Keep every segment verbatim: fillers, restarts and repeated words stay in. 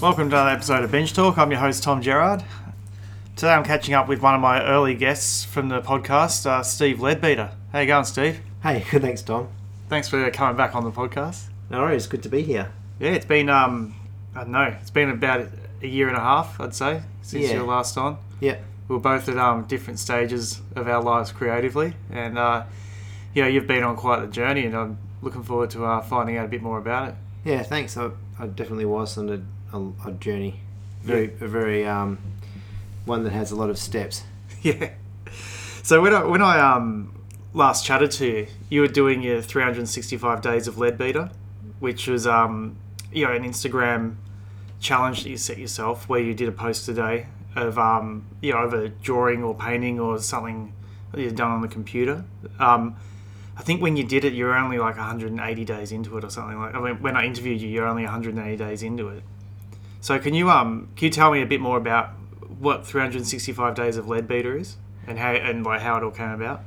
Welcome to another episode of Bench Talk. I'm your host, Tom Gerard. Today I'm catching up with one of my early guests from the podcast, uh, Steve Leadbeater. How you going, Steve? Hey, good, thanks, Tom. Thanks for coming back on the podcast. No worries, good to be here. Yeah, it's been, um, I don't know, it's been about a year and a half, I'd say, since yeah. you were last on. Yeah. We were both at um, different stages of our lives creatively, and uh, you know, you've been on quite the journey, and I'm looking forward to uh, finding out a bit more about it. Yeah, thanks. I, I definitely was on a, a, a journey, very, yeah. a very um, one that has a lot of steps. Yeah. So when I when I um last chatted to you, you were doing your three hundred sixty-five days of Leadbeater, which was um you know an Instagram challenge that you set yourself where you did a post a day of um you know of a drawing or painting or something that you'd done on the computer. Um, I think when you did it, you were only like one hundred eighty days into it or something like. I mean, when I interviewed you, you're only one hundred eighty days into it. So can you um can you tell me a bit more about what three hundred sixty-five days of Leadbeater is and how and like how it all came about?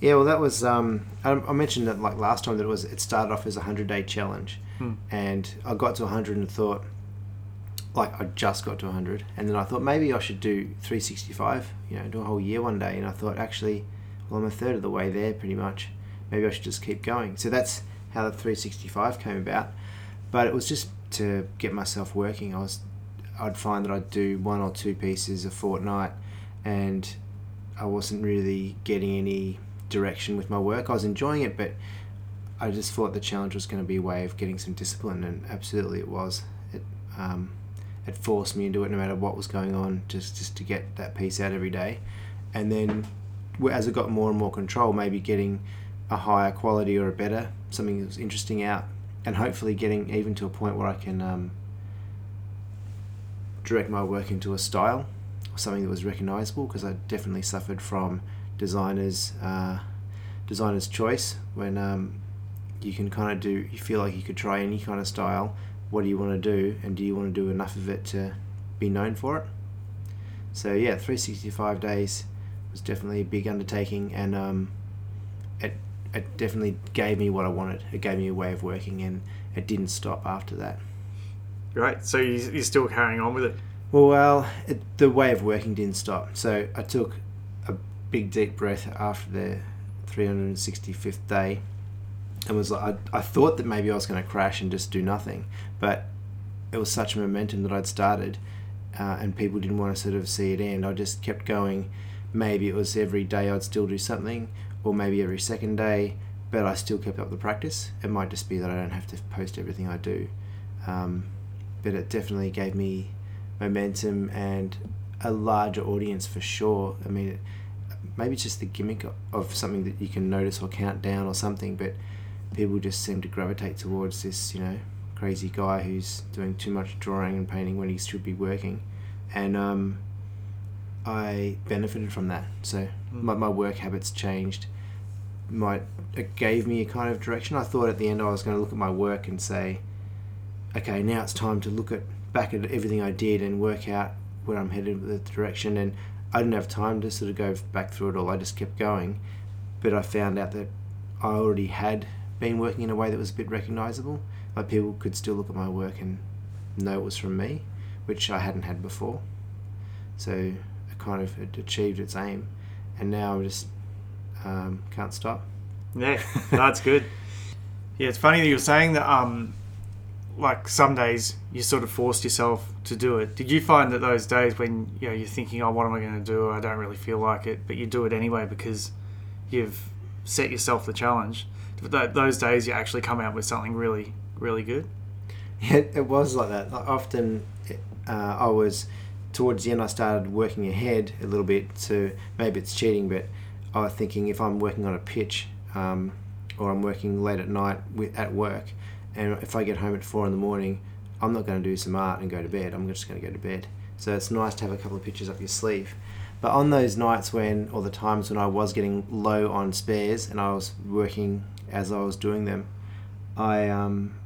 Yeah, well, that was um I, I mentioned that like last time that it was it started off as a hundred-day challenge, hmm. and I got to one hundred and thought, like I just got to one hundred, and then I thought maybe I should do three sixty-five, you know, do a whole year one day, and I thought actually, well, I'm a third of the way there pretty much. Maybe I should just keep going. So that's how the three sixty-five came about. But it was just to get myself working. I was, I'd find that I'd do one or two pieces a fortnight, and I wasn't really getting any direction with my work. I was enjoying it, but I just thought the challenge was going to be a way of getting some discipline, and absolutely it was. It um, it forced me into it no matter what was going on, just, just to get that piece out every day. And then as I got more and more control, maybe getting a higher quality or a better, something that was interesting out, and hopefully getting even to a point where I can um, direct my work into a style or something that was recognisable, because I definitely suffered from designers uh, designer's choice when um, you can kind of do, you feel like you could try any kind of style. What do you want to do, and do you want to do enough of it to be known for it? So yeah, three sixty-five days was definitely a big undertaking, and um, it it definitely gave me what I wanted. It gave me a way of working, and it didn't stop after that. Right, so you're still carrying on with it? Well, it, the way of working didn't stop. So I took a big deep breath after the three hundred sixty-fifth day, and was like, I, I thought that maybe I was going to crash and just do nothing, but it was such a momentum that I'd started, uh, and people didn't want to sort of see it end. I just kept going. Maybe it was every day I'd still do something, or maybe every second day, but I still kept up the practice. It might just be that I don't have to post everything I do. Um, but it definitely gave me momentum and a larger audience for sure. I mean, maybe it's just the gimmick of something that you can notice or count down or something, but people just seem to gravitate towards this, you know, crazy guy who's doing too much drawing and painting when he should be working. And um, I benefited from that. So my, my work habits changed. My, it gave me a kind of direction. I thought at the end I was going to look at my work and say, okay, now it's time to look at back at everything I did and work out where I'm headed with the direction. And I didn't have time to sort of go back through it all. I just kept going. But I found out that I already had been working in a way that was a bit recognisable. Like people could still look at my work and know it was from me, which I hadn't had before. So it kind of it achieved its aim. And now I just um, can't stop. Yeah, that's good. Yeah, it's funny that you were saying that... Um, like some days you sort of forced yourself to do it. Did you find that those days when you know you're thinking, oh, what am I going to do? I don't really feel like it, but you do it anyway because you've set yourself the challenge. But those days you actually come out with something really, really good. Yeah, it was like that. Like often, uh, I was towards the end. I started working ahead a little bit, so maybe it's cheating. But I was thinking if I'm working on a pitch, um, or I'm working late at night with, at work. And if I get home at four in the morning, I'm not going to do some art and go to bed. I'm just going to go to bed. So it's nice to have a couple of pictures up your sleeve. But on those nights when, or the times when I was getting low on spares and I was working as I was doing them, I um,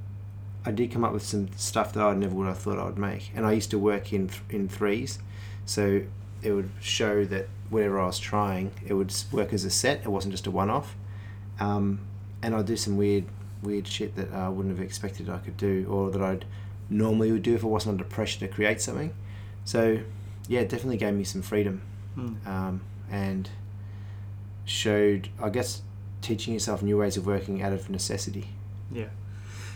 I did come up with some stuff that I never would have thought I would make. And I used to work in th- in threes. So it would show that whatever I was trying, it would work as a set. It wasn't just a one-off. Um, and I'd do some weird, weird shit that I wouldn't have expected I could do, or that I'd normally would do if I wasn't under pressure to create something. So yeah, it definitely gave me some freedom. Mm. Um, and showed, I guess, teaching yourself new ways of working out of necessity. Yeah.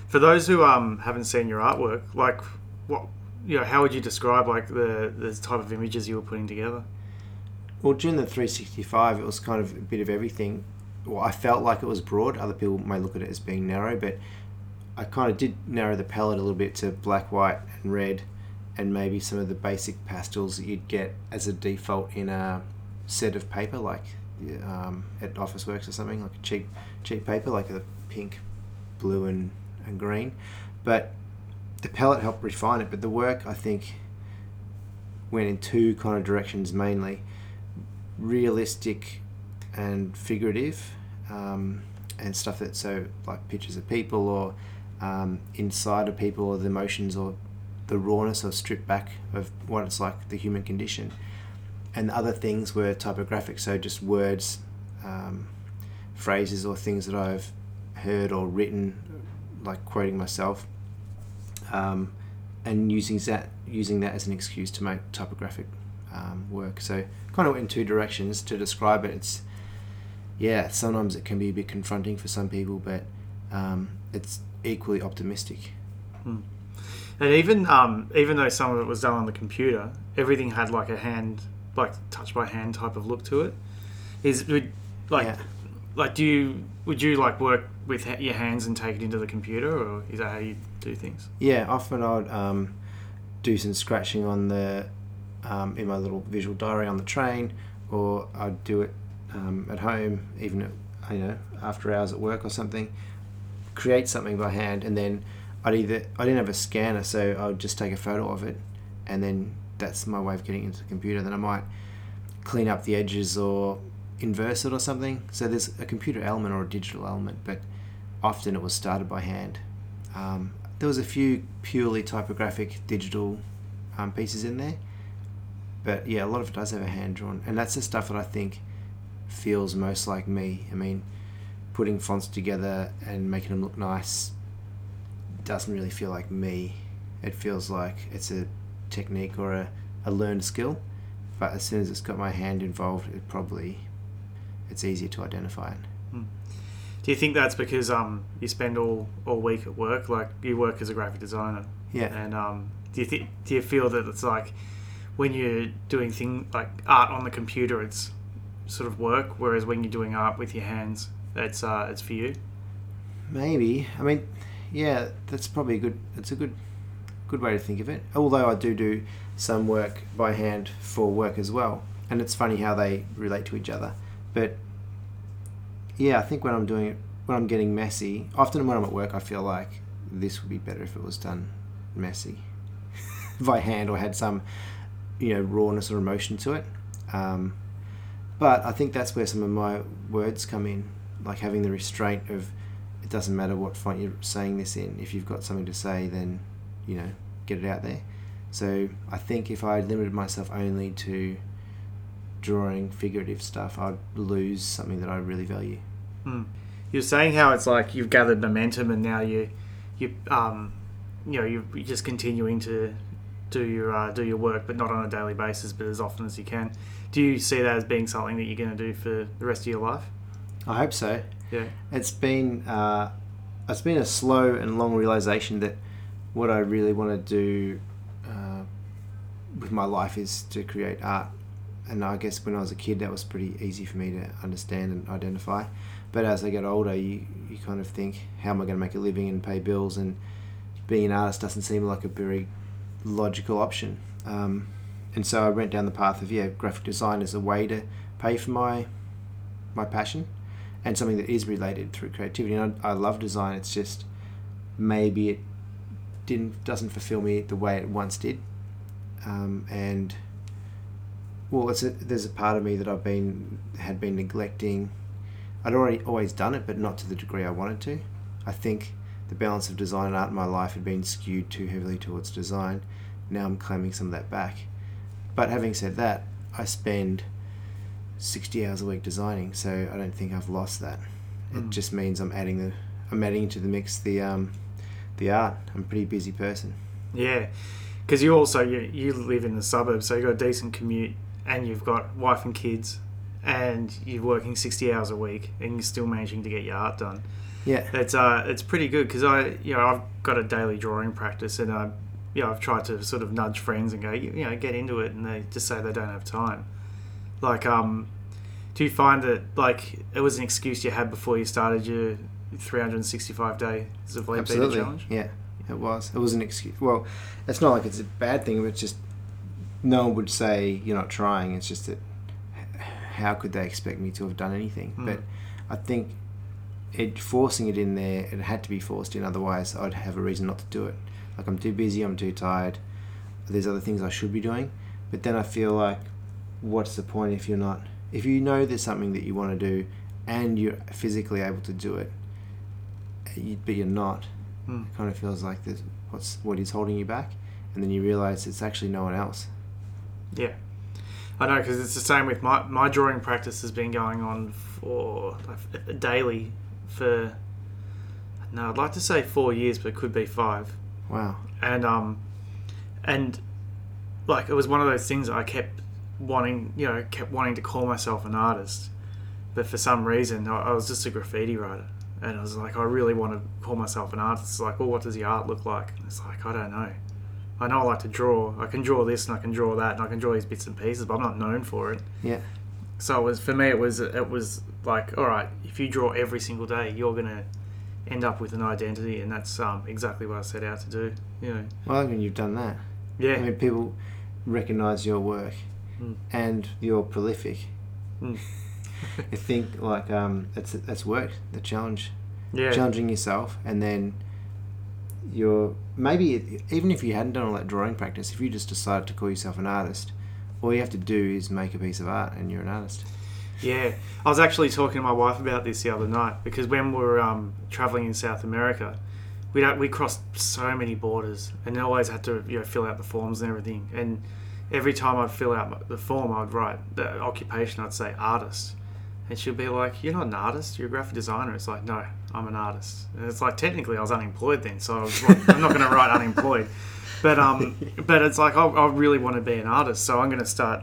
For those who um haven't seen your artwork, like, what, you know, how would you describe like the the type of images you were putting together? Well, during the three sixty-five, it was kind of a bit of everything. Well, I felt like it was broad. Other people may look at it as being narrow, but I kind of did narrow the palette a little bit to black, white, and red, and maybe some of the basic pastels that you'd get as a default in a set of paper, like um, at Officeworks or something, like a cheap cheap paper, like a pink, blue, and, and green. But the palette helped refine it, but the work, I think, went in two kind of directions mainly. Realistic and figurative, um, and stuff that, so like pictures of people, or um, inside of people, or the emotions, or the rawness, or stripped back of what it's like, the human condition. And the other things were typographic, so just words, um, phrases, or things that I've heard or written, like quoting myself, um, and using that using that as an excuse to make typographic um, work. So kind of went in two directions to describe it. It's, yeah, sometimes it can be a bit confronting for some people, but um, it's equally optimistic. Mm. And even um, even though some of it was done on the computer, everything had like a hand, like touch by hand type of look to it. Is would, like, yeah. like do you would you like work with ha- your hands and take it into the computer, or is that how you do things? Yeah, often I would um, do some scratching on the. Um, in my little visual diary on the train, or I'd do it um, at home, even at, you know, after hours at work or something, create something by hand, and then I'd either, I didn't have a scanner, so I would just take a photo of it, and then that's my way of getting into the computer. Then I might clean up the edges or inverse it or something. So there's a computer element or a digital element, but often it was started by hand. Um, there was a few purely typographic digital um, pieces in there. But yeah, a lot of it does have a hand-drawn. And that's the stuff that I think feels most like me. I mean, putting fonts together and making them look nice doesn't really feel like me. It feels like it's a technique or a, a learned skill. But as soon as it's got my hand involved, it probably, it's easier to identify it. Mm. Do you think that's because um you spend all, all week at work? Like, you work as a graphic designer. Yeah. And um, do you th- do you feel that it's like, when you're doing things like art on the computer, it's sort of work, whereas when you're doing art with your hands, it's uh, it's for you? Maybe. I mean, yeah, that's probably a good. It's a good, good way to think of it. Although I do do some work by hand for work as well, and it's funny how they relate to each other. But yeah, I think when I'm doing it, when I'm getting messy, often when I'm at work, I feel like this would be better if it was done messy by hand, or had some, you know, rawness or emotion to it. Um, but I think that's where some of my words come in, like having the restraint of, it doesn't matter what font you're saying this in, if you've got something to say, then, you know, get it out there. So I think if I limited myself only to drawing figurative stuff, I'd lose something that I really value. Mm. You're saying how it's like you've gathered momentum, and now you, you, um, you know, you're just continuing to do your uh, do your work, but not on a daily basis, but as often as you can. Do you see that as being something that you're going to do for the rest of your life? I hope so. Yeah, it's been uh, it's been a slow and long realization that what I really want to do uh, with my life is to create art. And I guess when I was a kid, that was pretty easy for me to understand and identify. But as I get older, you you kind of think, how am I going to make a living and pay bills? And being an artist doesn't seem like a very logical option, um, and so I went down the path of yeah graphic design as a way to pay for my my passion, and something that is related through creativity. And I, I love design. It's just maybe it didn't doesn't fulfill me the way it once did, um, and well, it's a, there's a part of me that I've been had been neglecting. I'd already always done it, but not to the degree I wanted to. I think the balance of design and art in my life had been skewed too heavily towards design. Now I'm claiming some of that back. But having said that, I spend sixty hours a week designing, so I don't think I've lost that. Mm. It just means I'm adding the I'm adding to the mix the um the art. I'm a pretty busy person. Yeah, because you also you, you live in the suburbs, so you've got a decent commute, and you've got wife and kids, and you're working sixty hours a week, and you're still managing to get your art done. Yeah, that's uh, it's pretty good because I you know I've got a daily drawing practice, and I you know I've tried to sort of nudge friends and go you, you know get into it, and they just say they don't have time. Like, um, do you find that like it was an excuse you had before you started your three hundred sixty-five day Steve Leadbeater challenge? Yeah, it was. It was an excuse. Well, it's not like it's a bad thing, but just no one would say you're not trying. It's just that how could they expect me to have done anything? Mm. But I think it forcing it in there, it had to be forced in, otherwise I'd have a reason not to do it. Like, I'm too busy, I'm too tired, there's other things I should be doing. But then I feel like, what's the point if you're not, if you know there's something that you want to do and you're physically able to do it, but you're not, mm. it kind of feels like there's, what's what is holding you back? And then you realise it's actually no one else. Yeah, I know, because it's the same with my, my drawing practice has been going on for like, daily for, no, I'd like to say four years, but it could be five. Wow. And, um, and like, it was one of those things I kept wanting, you know, kept wanting to call myself an artist, but for some reason I, I was just a graffiti writer, and I was like, I really want to call myself an artist. It's like, well, what does the art look like? And it's like, I don't know. I know I like to draw. I can draw this and I can draw that and I can draw these bits and pieces, but I'm not known for it. Yeah. So it was, for me, it was it was like, all right, if you draw every single day, you're going to end up with an identity, and that's um, exactly what I set out to do. You know. Well, I mean, you've done that. Yeah. I mean, people recognise your work mm. and you're prolific. Mm. I think, like, um, that's, that's work, the challenge. Yeah. Challenging yourself, and then you're, maybe, even if you hadn't done all that drawing practice, if you just decided to call yourself an artist, all you have to do is make a piece of art and you're an artist. Yeah. I was actually talking to my wife about this the other night, because when we were um, travelling in South America, we don't, we crossed so many borders and always had to you know, fill out the forms and everything. And every time I'd fill out the form, I'd write the occupation, I'd say artist. And she'd be like, you're not an artist, you're a graphic designer. It's like, no, I'm an artist. And it's like, technically I was unemployed then, so I was like, I'm not going to write unemployed. But um, but it's like, I, I really want to be an artist, so I'm going to start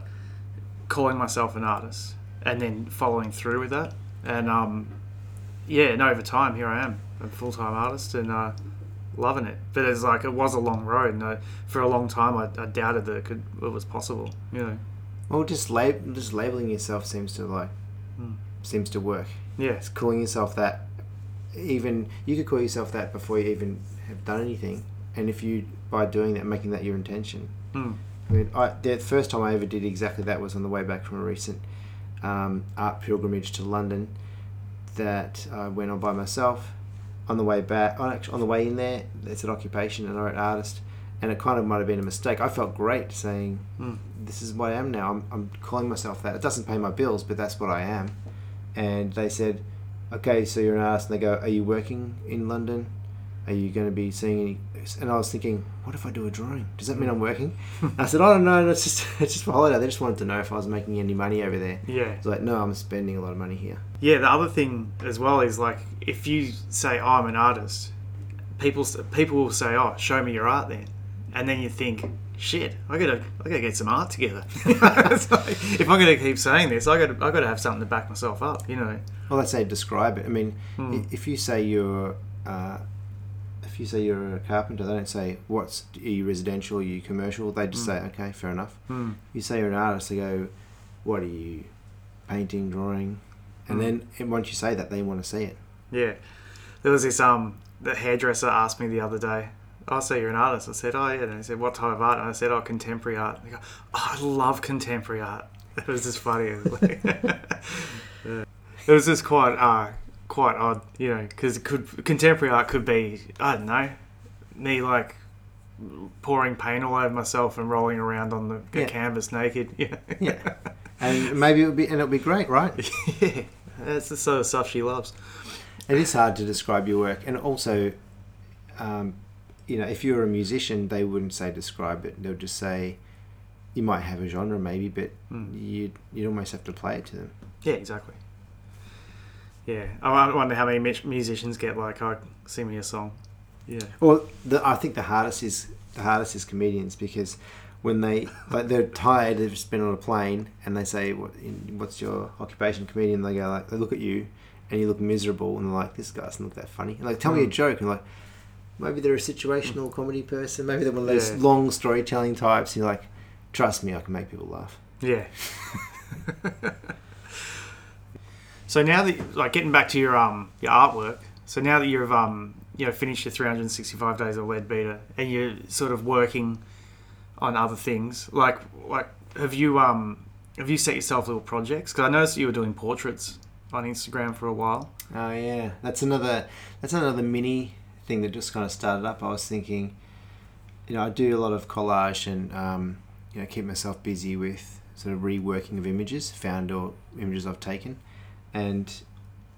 calling myself an artist and then following through with that. And, um, yeah, and over time, here I am, a full-time artist and uh, loving it. But it's like, it was a long road, and I, for a long time I, I doubted that it, could, it was possible, you know. Well, just, lab- just labelling yourself seems to, like, mm. seems to work. Yeah. It's calling yourself that. Even, you could call yourself that before you even have done anything. And if you, by doing that, making that your intention. Mm. I mean, I, the first time I ever did exactly that was on the way back from a recent um, art pilgrimage to London that I went on by myself. On the way back, on, on the way in there, it's an occupation, and I wrote artist. And it kind of might have been a mistake. I felt great saying, mm. this is what I am now. I'm, I'm calling myself that. It doesn't pay my bills, but that's what I am. And they said, okay, so you're an artist. And they go, are you working in London? Are you going to be seeing any? And I was thinking, what if I do a drawing? Does that mean I'm working? I said, I don't know. It's just it's just for holiday. They just wanted to know if I was making any money over there. Yeah. It's like, no, I'm spending a lot of money here. Yeah. The other thing as well is like, if you say, oh, I'm an artist, people people will say, oh, show me your art then. And then you think, shit, I gotta I gotta get some art together. It's like, if I'm gonna keep saying this, I gotta I gotta have something to back myself up. You know. Well, that's how you describe it. I mean, mm. if you say you're uh, you say you're a carpenter, they don't say what's, are you residential, are you commercial? They just mm. say, okay, fair enough. Mm. You say you're an artist, they go, what are you, painting, drawing? And mm. then and once you say that, they want to see it. Yeah. There was this um the hairdresser asked me the other day, I say you're an artist. I said, oh yeah. And he said, what type of art? And I said, oh, contemporary art. And they go, oh, I love contemporary art. It was just funny. Yeah. It was just quite uh quite odd, you know, because could contemporary art could be, I don't know, me like pouring paint all over myself and rolling around on the yeah. canvas naked. Yeah, yeah, and maybe it would be, and it'll be great, right? Yeah, that's the sort of stuff she loves. It is hard to describe your work, and also, um, you know, if you were a musician, they wouldn't say describe it; they'll just say, you might have a genre maybe, but mm. you'd, you'd almost have to play it to them. Yeah, exactly. Yeah, I wonder how many musicians get like, oh, sing me a song. Yeah. Well, the, I think the hardest is the hardest is comedians, because when they like they're tired, they've just been on a plane, and they say, what, in, "What's your occupation, comedian?" And they go like, they look at you, and you look miserable, and they're like, "This guy's not that funny." And like, tell mm. me a joke, and like, maybe they're a situational mm. comedy person, maybe they're one of those yeah. long storytelling types. And you're like, trust me, I can make people laugh. Yeah. So now that, like, getting back to your um your artwork, so now that you've um you know finished your three hundred sixty-five days of Leadbeater and you're sort of working on other things, like like have you um have you set yourself little projects? Because I noticed you were doing portraits on Instagram for a while. Oh yeah, that's another that's another mini thing that just kind of started up. I was thinking, you know, I do a lot of collage and um you know keep myself busy with sort of reworking of images found or images I've taken. And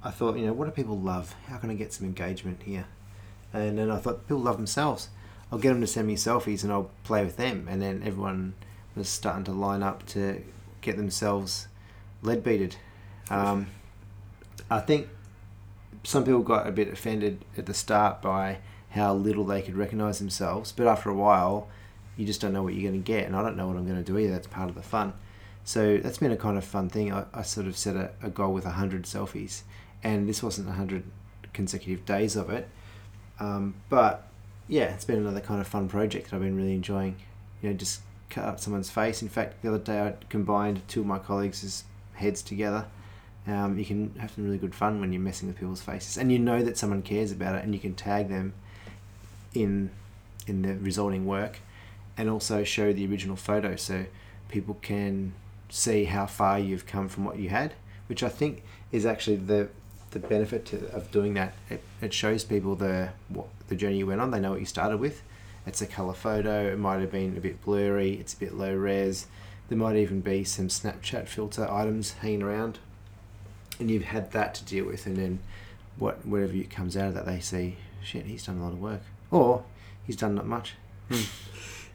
I thought, you know, what do people love? How can I get some engagement here? And then I thought, people love themselves. I'll get them to send me selfies and I'll play with them. And then everyone was starting to line up to get themselves lead-beated. Um, I think some people got a bit offended at the start by how little they could recognise themselves. But after a while, you just don't know what you're going to get. And I don't know what I'm going to do either. That's part of the fun. So that's been a kind of fun thing. I, I sort of set a, a goal with one hundred selfies, and this wasn't one hundred consecutive days of it. Um, but yeah, it's been another kind of fun project that I've been really enjoying. You know, just cut up someone's face. In fact, the other day I combined two of my colleagues' heads together. Um, you can have some really good fun when you're messing with people's faces, and you know that someone cares about it, and you can tag them in in the resulting work, and also show the original photo so people can see how far you've come from what you had, which I think is actually the the benefit to, of doing that. It, it shows people the what, the journey you went on. They know what you started with. It's a colour photo. It might have been a bit blurry. It's a bit low res. There might even be some Snapchat filter items hanging around, and you've had that to deal with. And then what whatever comes out of that, they see, shit, he's done a lot of work, or he's done not much. Hmm.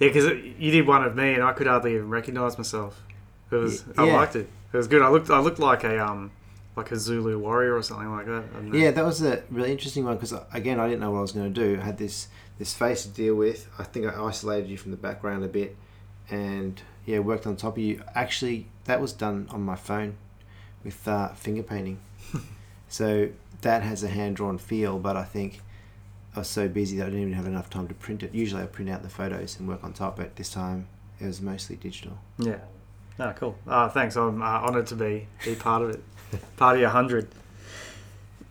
Yeah, because you did one of me, and I could hardly even recognise myself. It was, yeah. I liked it. It was good. I looked, I looked like a um, like a Zulu warrior or something like that. Yeah, that was a really interesting one because again, I didn't know what I was going to do. I had this this face to deal with. I think I isolated you from the background a bit, and yeah, worked on top of you. Actually, that was done on my phone with uh, finger painting, so that has a hand drawn feel. But I think I was so busy that I didn't even have enough time to print it. Usually I print out the photos and work on top, but this time it was mostly digital. Yeah. Oh, cool. Uh, thanks. I'm uh, honoured to be, be part of it. Part of your hundred.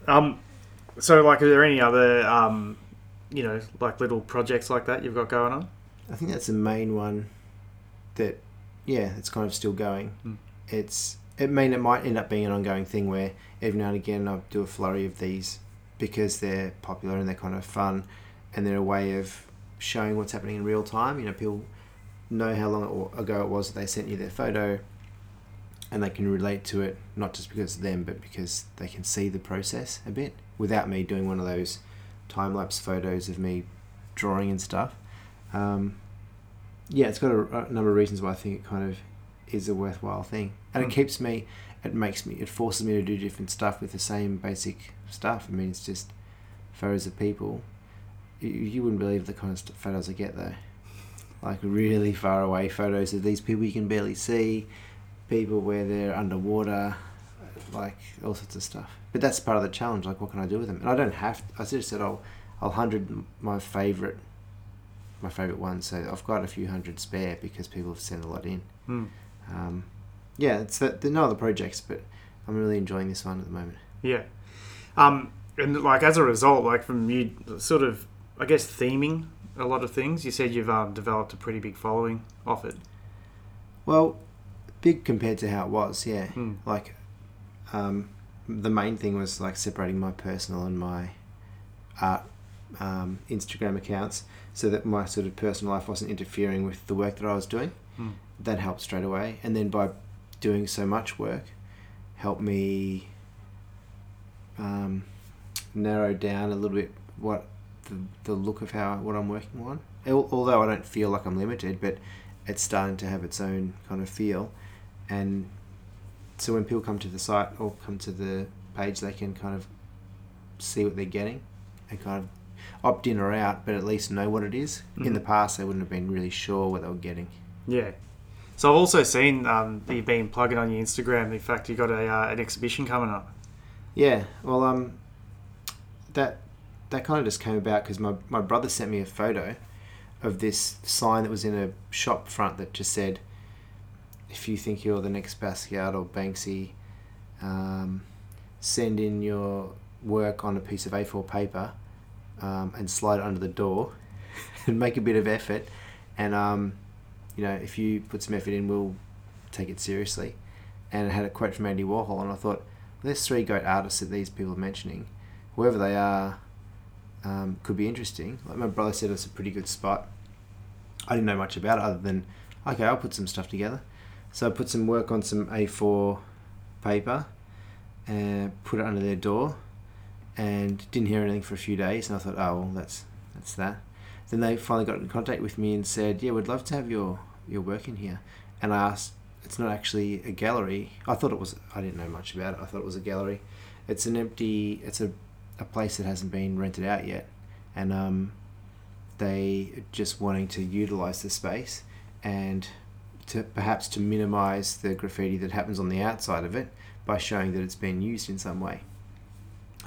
Um, so, like, are there any other, um, you know, like little projects like that you've got going on? I think that's the main one that, yeah, it's kind of still going. Mm. It's, it mean it might end up being an ongoing thing where every now and again I'll do a flurry of these because they're popular and they're kind of fun and they're a way of showing what's happening in real time. You know, people know how long ago it was that they sent you their photo and they can relate to it, not just because of them, but because they can see the process a bit without me doing one of those time-lapse photos of me drawing and stuff. Um, yeah, it's got a, a number of reasons why I think it kind of is a worthwhile thing. And it keeps me... It makes me, it forces me to do different stuff with the same basic stuff. I mean, it's just photos of people. You, you wouldn't believe the kind of st- photos I get though. Like really far away photos of these people you can barely see, people where they're underwater, like all sorts of stuff. But that's part of the challenge. Like, what can I do with them? And I don't have, to, I just said, I'll, I'll hundred my favorite, my favorite ones. So I've got a few hundred spare because people have sent a lot in. Mm. Um, Yeah, it's that, there are no other projects, but I'm really enjoying this one at the moment. Yeah. Um, and, like, as a result, like, from you sort of, I guess, theming a lot of things, you said you've um, developed a pretty big following off it. Well, big compared to how it was, yeah. Mm. Like, um, the main thing was, like, separating my personal and my art um, Instagram accounts so that my sort of personal life wasn't interfering with the work that I was doing. Mm. That helped straight away. And then by doing so much work helped me um, narrow down a little bit what the, the look of how what I'm working on. Although I don't feel like I'm limited, but it's starting to have its own kind of feel. And so when people come to the site or come to the page, they can kind of see what they're getting and kind of opt in or out, but at least know what it is. Mm. In the past, they wouldn't have been really sure what they were getting. Yeah. So I've also seen um, that you've been plugging on your Instagram. In fact, you've got a, uh, an exhibition coming up. Yeah. Well, um, that that kind of just came about because my, my brother sent me a photo of this sign that was in a shop front that just said, if you think you're the next Basquiat or Banksy, um, send in your work on a piece of A four paper um, and slide it under the door and make a bit of effort. And... Um, you know, if you put some effort in, we'll take it seriously. And it had a quote from Andy Warhol, and I thought, there's three great artists that these people are mentioning. Whoever they are um, could be interesting. Like my brother said, it's a pretty good spot. I didn't know much about it other than, okay, I'll put some stuff together. So I put some work on some A four paper and put it under their door and didn't hear anything for a few days. And I thought, oh, well, that's that's that. Then they finally got in contact with me and said, yeah, we'd love to have your, your work in here. And I asked, it's not actually a gallery. I thought it was, I didn't know much about it. I thought it was a gallery. It's an empty, it's a, a place that hasn't been rented out yet. And um, they are just wanting to utilise the space and to perhaps to minimise the graffiti that happens on the outside of it by showing that it's been used in some way.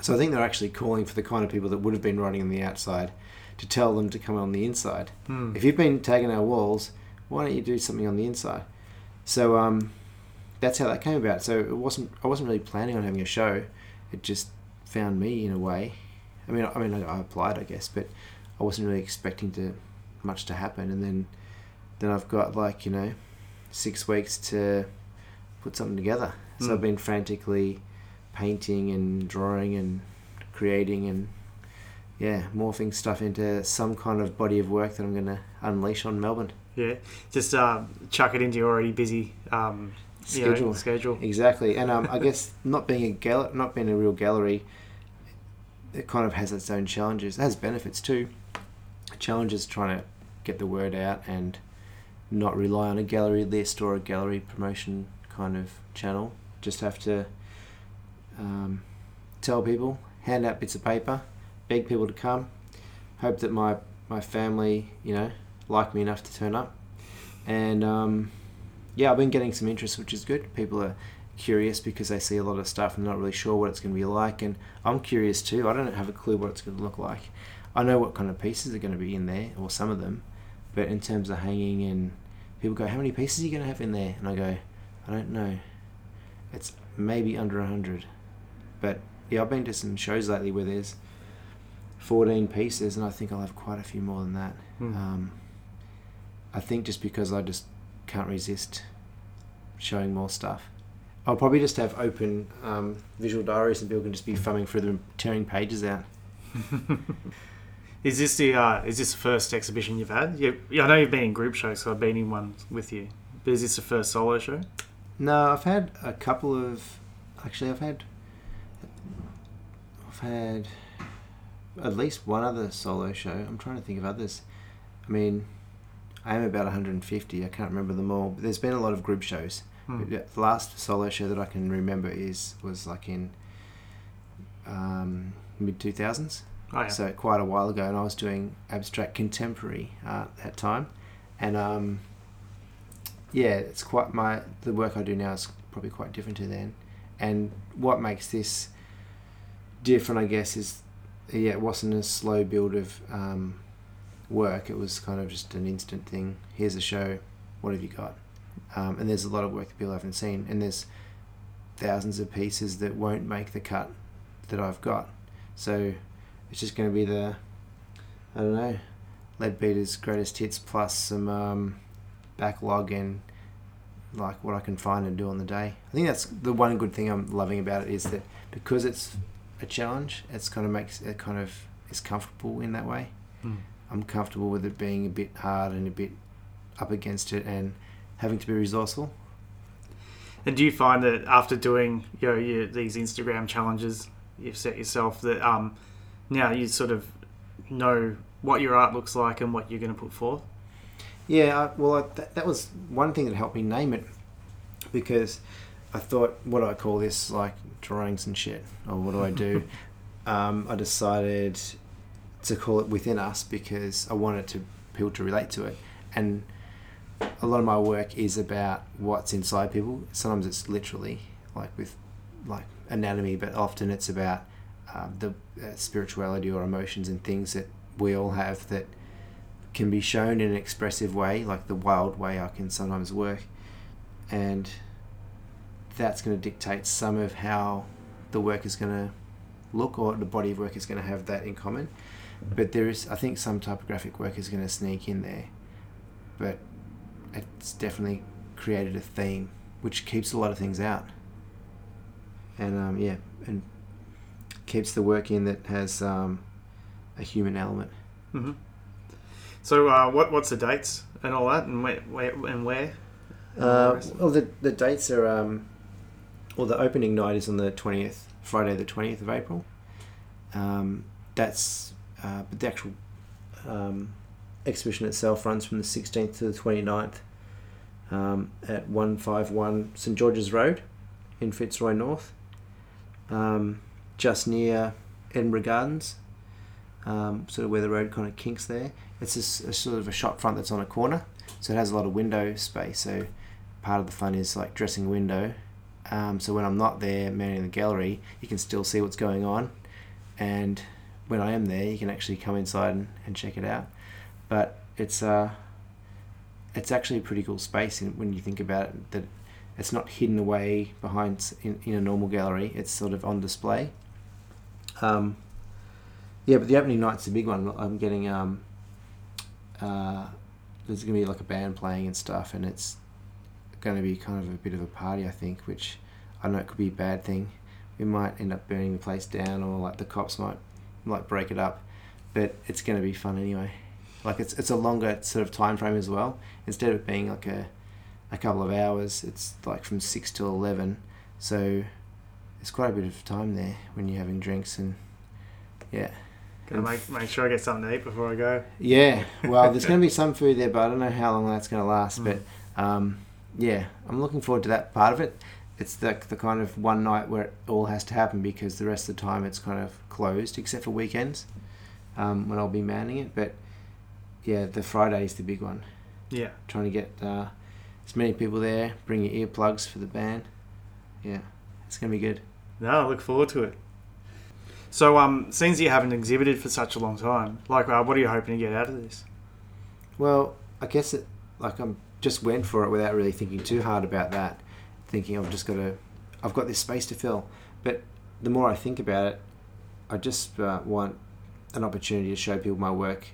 So I think they're actually calling for the kind of people that would have been writing on the outside to tell them to come on the inside. Mm. If you've been tagging our walls, why don't you do something on the inside? So um, that's how that came about. So it wasn't. I wasn't really planning on having a show. It just found me in a way. I mean, I mean, I applied, I guess, but I wasn't really expecting to much to happen. And then, then I've got like you know, six weeks to put something together. Mm. So I've been frantically painting and drawing and creating and. Yeah, morphing stuff into some kind of body of work that I'm going to unleash on Melbourne. Yeah, just uh, chuck it into your already busy um, schedule. You know, schedule. Exactly, and um, I guess not being a gal- not being a real gallery, it kind of has its own challenges. It has benefits too. The challenge is trying to get the word out and not rely on a gallery list or a gallery promotion kind of channel. Just have to um, tell people, hand out bits of paper, beg people to come, hope that my, my family, you know, like me enough to turn up. And, um, yeah, I've been getting some interest, which is good. People are curious because they see a lot of stuff and not really sure what it's going to be like. And I'm curious too. I don't have a clue what it's going to look like. I know what kind of pieces are going to be in there, or some of them, but in terms of hanging in, people go, how many pieces are you going to have in there? And I go, I don't know. It's maybe under one hundred. But, yeah, I've been to some shows lately where there's fourteen pieces, and I think I'll have quite a few more than that. Mm. Um, I think just because I just can't resist showing more stuff. I'll probably just have open um, visual diaries and people can just be thumbing through them, tearing pages out. Is this the uh, is this the first exhibition you've had? You, I know you've been in group shows, so I've been in one with you. But is this the first solo show? No, I've had a couple of... Actually, I've had... I've had... at least one other solo show. I'm trying to think of others. I mean, I am about one hundred fifty. I can't remember them all. But there's been a lot of group shows. Mm. The last solo show that I can remember is was like in um, mid two thousands. Oh, yeah. So quite a while ago. And I was doing abstract contemporary art at that time. And um, yeah, it's quite my the work I do now is probably quite different to then. And what makes this different, I guess, is yeah, it wasn't a slow build of um, work. It was kind of just an instant thing. Here's a show. What have you got? Um, and there's a lot of work that people haven't seen. And there's thousands of pieces that won't make the cut that I've got. So it's just going to be the, I don't know, Leadbeater's greatest hits plus some um, backlog and like what I can find and do on the day. I think that's the one good thing I'm loving about it is that because it's a challenge, it's kind of makes it kind of is comfortable in that way. Mm. I'm comfortable with it being a bit hard and a bit up against it and having to be resourceful. And do you find that after doing you know your, these Instagram challenges you've set yourself that um now you sort of know what your art looks like and what you're going to put forth? Yeah, I, well, I, th- that was one thing that helped me name it, because I thought, what do I call this, like drawings and shit, or what do I do? um, I decided to call it Within Us because I wanted to, people to relate to it. And a lot of my work is about what's inside people. Sometimes it's literally, like with like anatomy, but often it's about um, the uh, spirituality or emotions and things that we all have that can be shown in an expressive way, like the wild way I can sometimes work. And that's going to dictate some of how the work is going to look, or the body of work is going to have that in common. But there is, I think, some typographic work is going to sneak in there. But it's definitely created a theme, which keeps a lot of things out. And um, yeah, and keeps the work in that has um, a human element. Mm-hmm. So uh, what what's the dates and all that, and where, where and where? Uh, well, the the dates are um, well, the opening night is on the twentieth, Friday the twentieth of April. Um, that's uh, but the actual um, exhibition itself runs from the sixteenth to the twenty-ninth um, at one fifty-one Saint George's Road in Fitzroy North, um, just near Edinburgh Gardens, um, sort of where the road kind of kinks there. It's a, a sort of a shop front that's on a corner, so it has a lot of window space. So part of the fun is like dressing a window. Um, so when I'm not there manning the gallery, you can still see what's going on. And when I am there, you can actually come inside and, and check it out. But it's uh, it's actually a pretty cool space in, when you think about it, that it's not hidden away behind in, in a normal gallery. It's sort of on display. Um, yeah, but the opening night's a big one. I'm getting um, uh, there's going to be like a band playing and stuff, and it's going to be kind of a bit of a party, I think, which I know it could be a bad thing. We might end up burning the place down, or like the cops might like break it up, but it's going to be fun anyway. Like it's it's a longer sort of time frame as well. Instead of being like a a couple of hours, it's like from six till eleven. So there's quite a bit of time there when you're having drinks and yeah. Gonna make make sure I get something to eat before I go. Yeah. Well, there's gonna be some food there, but I don't know how long that's gonna last. Mm. But um, yeah, I'm looking forward to that part of it. It's the the kind of one night where it all has to happen, because the rest of the time it's kind of closed except for weekends, um, when I'll be manning it. But yeah, the Friday's the big one. Yeah. Trying to get uh, as many people there, bring your earplugs for the band. Yeah, it's going to be good. No, I look forward to it. So, um, since you haven't exhibited for such a long time, like, uh, what are you hoping to get out of this? Well, I guess it, like, I'm just went for it without really thinking too hard about that, thinking I've just got to, I've got this space to fill. But the more I think about it, I just uh, want an opportunity to show people my work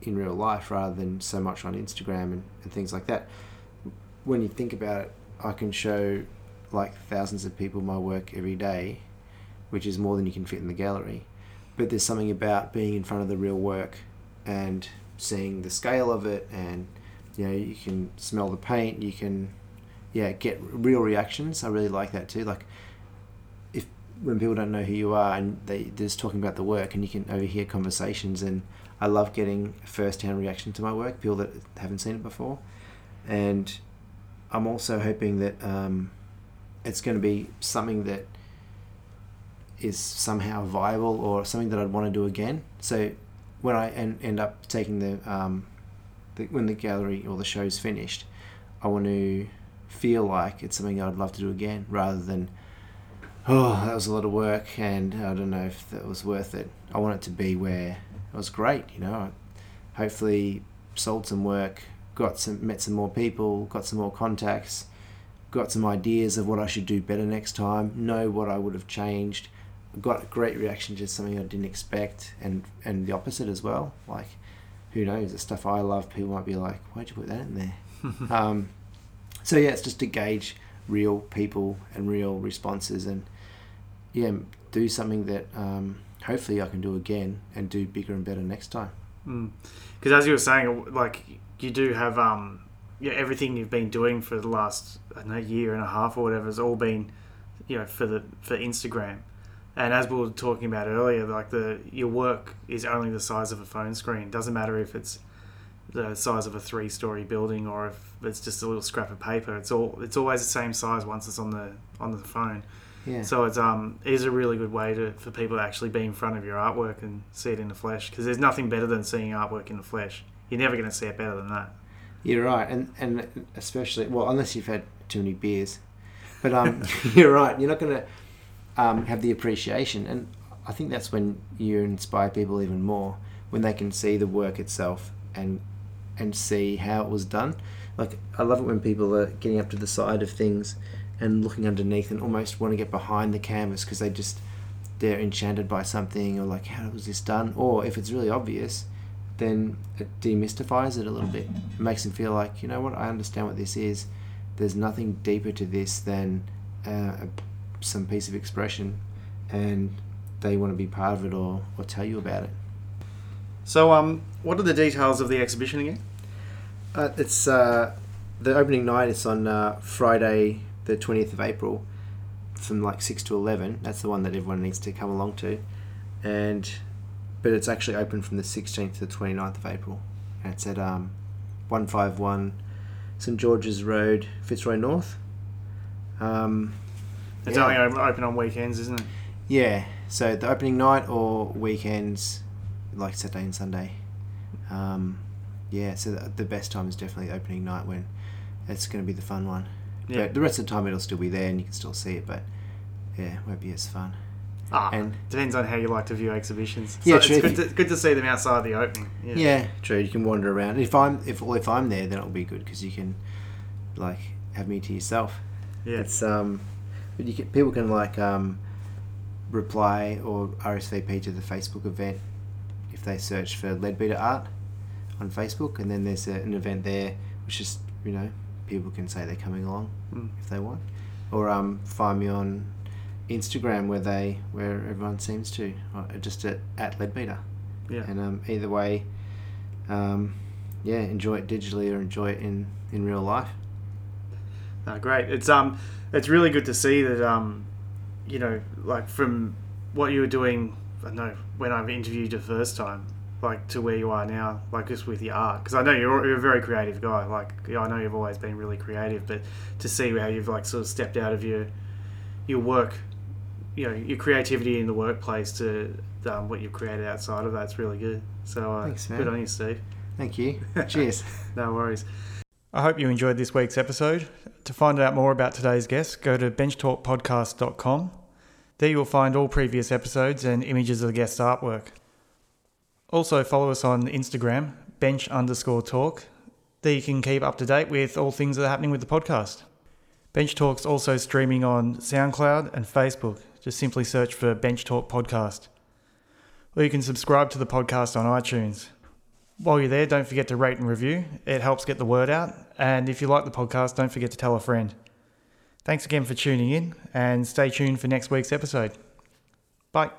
in real life rather than so much on Instagram and, and things like that. When you think about it, I can show like thousands of people my work every day, which is more than you can fit in the gallery. But there's something about being in front of the real work and seeing the scale of it, and you know, you can smell the paint, you can yeah get real reactions. I really like that too. Like if when people don't know who you are and they, they're just talking about the work, and you can overhear conversations, and I love getting first-hand reaction to my work, people that haven't seen it before. And I'm also hoping that um, it's going to be something that is somehow viable, or something that I'd want to do again. So when I en- end up taking the, um, the, when the gallery or the show's finished, I want to feel like it's something I'd love to do again, rather than, oh, that was a lot of work and I don't know if that was worth it. I want it to be where it was great, you know. I hopefully sold some work, got some, met some more people, got some more contacts, got some ideas of what I should do better next time, know what I would have changed, got a great reaction to something I didn't expect, and, and the opposite as well. Like, who knows, the stuff I love, people might be like, why'd you put that in there? um, so yeah, it's just to gauge real people and real responses, and yeah, do something that um, hopefully I can do again and do bigger and better next time. Because mm. as you were saying, like you do have um, yeah, everything you've been doing for the last I don't know, year and a half or whatever has all been, you know, for the for Instagram. And as we were talking about earlier, like the your work is only the size of a phone screen. It doesn't matter if it's the size of a three-story building, or if it's just a little scrap of paper, it's all it's always the same size once it's on the on the phone. Yeah. So it's um it is a really good way to for people to actually be in front of your artwork and see it in the flesh, because there's nothing better than seeing artwork in the flesh. You're never going to see it better than that. You're right, and and especially well unless you've had too many beers, but um you're right. You're not going to um have the appreciation, and I think that's when you inspire people even more, when they can see the work itself and and see how it was done. Like, I love it when people are getting up to the side of things and looking underneath and almost want to get behind the canvas because they just, they're enchanted by something, or like, how was this done? Or if it's really obvious, then it demystifies it a little bit. It makes them feel like, you know what, I understand what this is. There's nothing deeper to this than uh, some piece of expression, and they want to be part of it or, or tell you about it. So um, what are the details of the exhibition again? Uh, it's uh, the opening night. It's on uh, Friday, the twentieth of April, from like six to eleven. That's the one that everyone needs to come along to, and but it's actually open from the sixteenth to the twenty-ninth of April. And it's at um, one five one Saint George's Road, Fitzroy North. Um, it's yeah. only open on weekends, isn't it? Yeah. So the opening night or weekends, like Saturday and Sunday. Um, yeah, so the best time is definitely opening night, when it's going to be the fun one. Yeah. But the rest of the time it'll still be there and you can still see it, but yeah, it won't be as fun. Ah, and depends on how you like to view exhibitions. Yeah, so true. It's good to, good to see them outside the opening. Yeah. yeah, true. You can wander around. If I'm if well, if I'm there, then it'll be good because you can like have me to yourself. Yeah, it's um, but you can, people can like um, reply or R S V P to the Facebook event if they search for Leadbeater Art on Facebook, and then there's a, an event there which is, you know, people can say they're coming along mm. if they want, or um, find me on Instagram where they where everyone seems to, or just at, at Leadbeater. Yeah. And um, either way, um, yeah, enjoy it digitally or enjoy it in, in real life. Oh, great. It's um, it's really good to see that um, you know, like from what you were doing, I know when I've interviewed you the first time, like to where you are now, like just with your art, because I know you're, you're a very creative guy. Like, I know you've always been really creative, but to see how you've like sort of stepped out of your your work, you know, your creativity in the workplace to um, what you've created outside of that's really good. So uh, thanks, man. Good on you, Steve. Thank you. Cheers. No worries. I hope you enjoyed this week's episode. To find out more about today's guest, go to bench talk podcast dot com. There you will find all previous episodes and images of the guest's artwork. Also follow us on Instagram, bench underscore talk. There you can keep up to date with all things that are happening with the podcast. Bench Talk's also streaming on SoundCloud and Facebook. Just simply search for Bench Talk Podcast. Or you can subscribe to the podcast on iTunes. While you're there, don't forget to rate and review. It helps get the word out. And if you like the podcast, don't forget to tell a friend. Thanks again for tuning in, and stay tuned for next week's episode. Bye.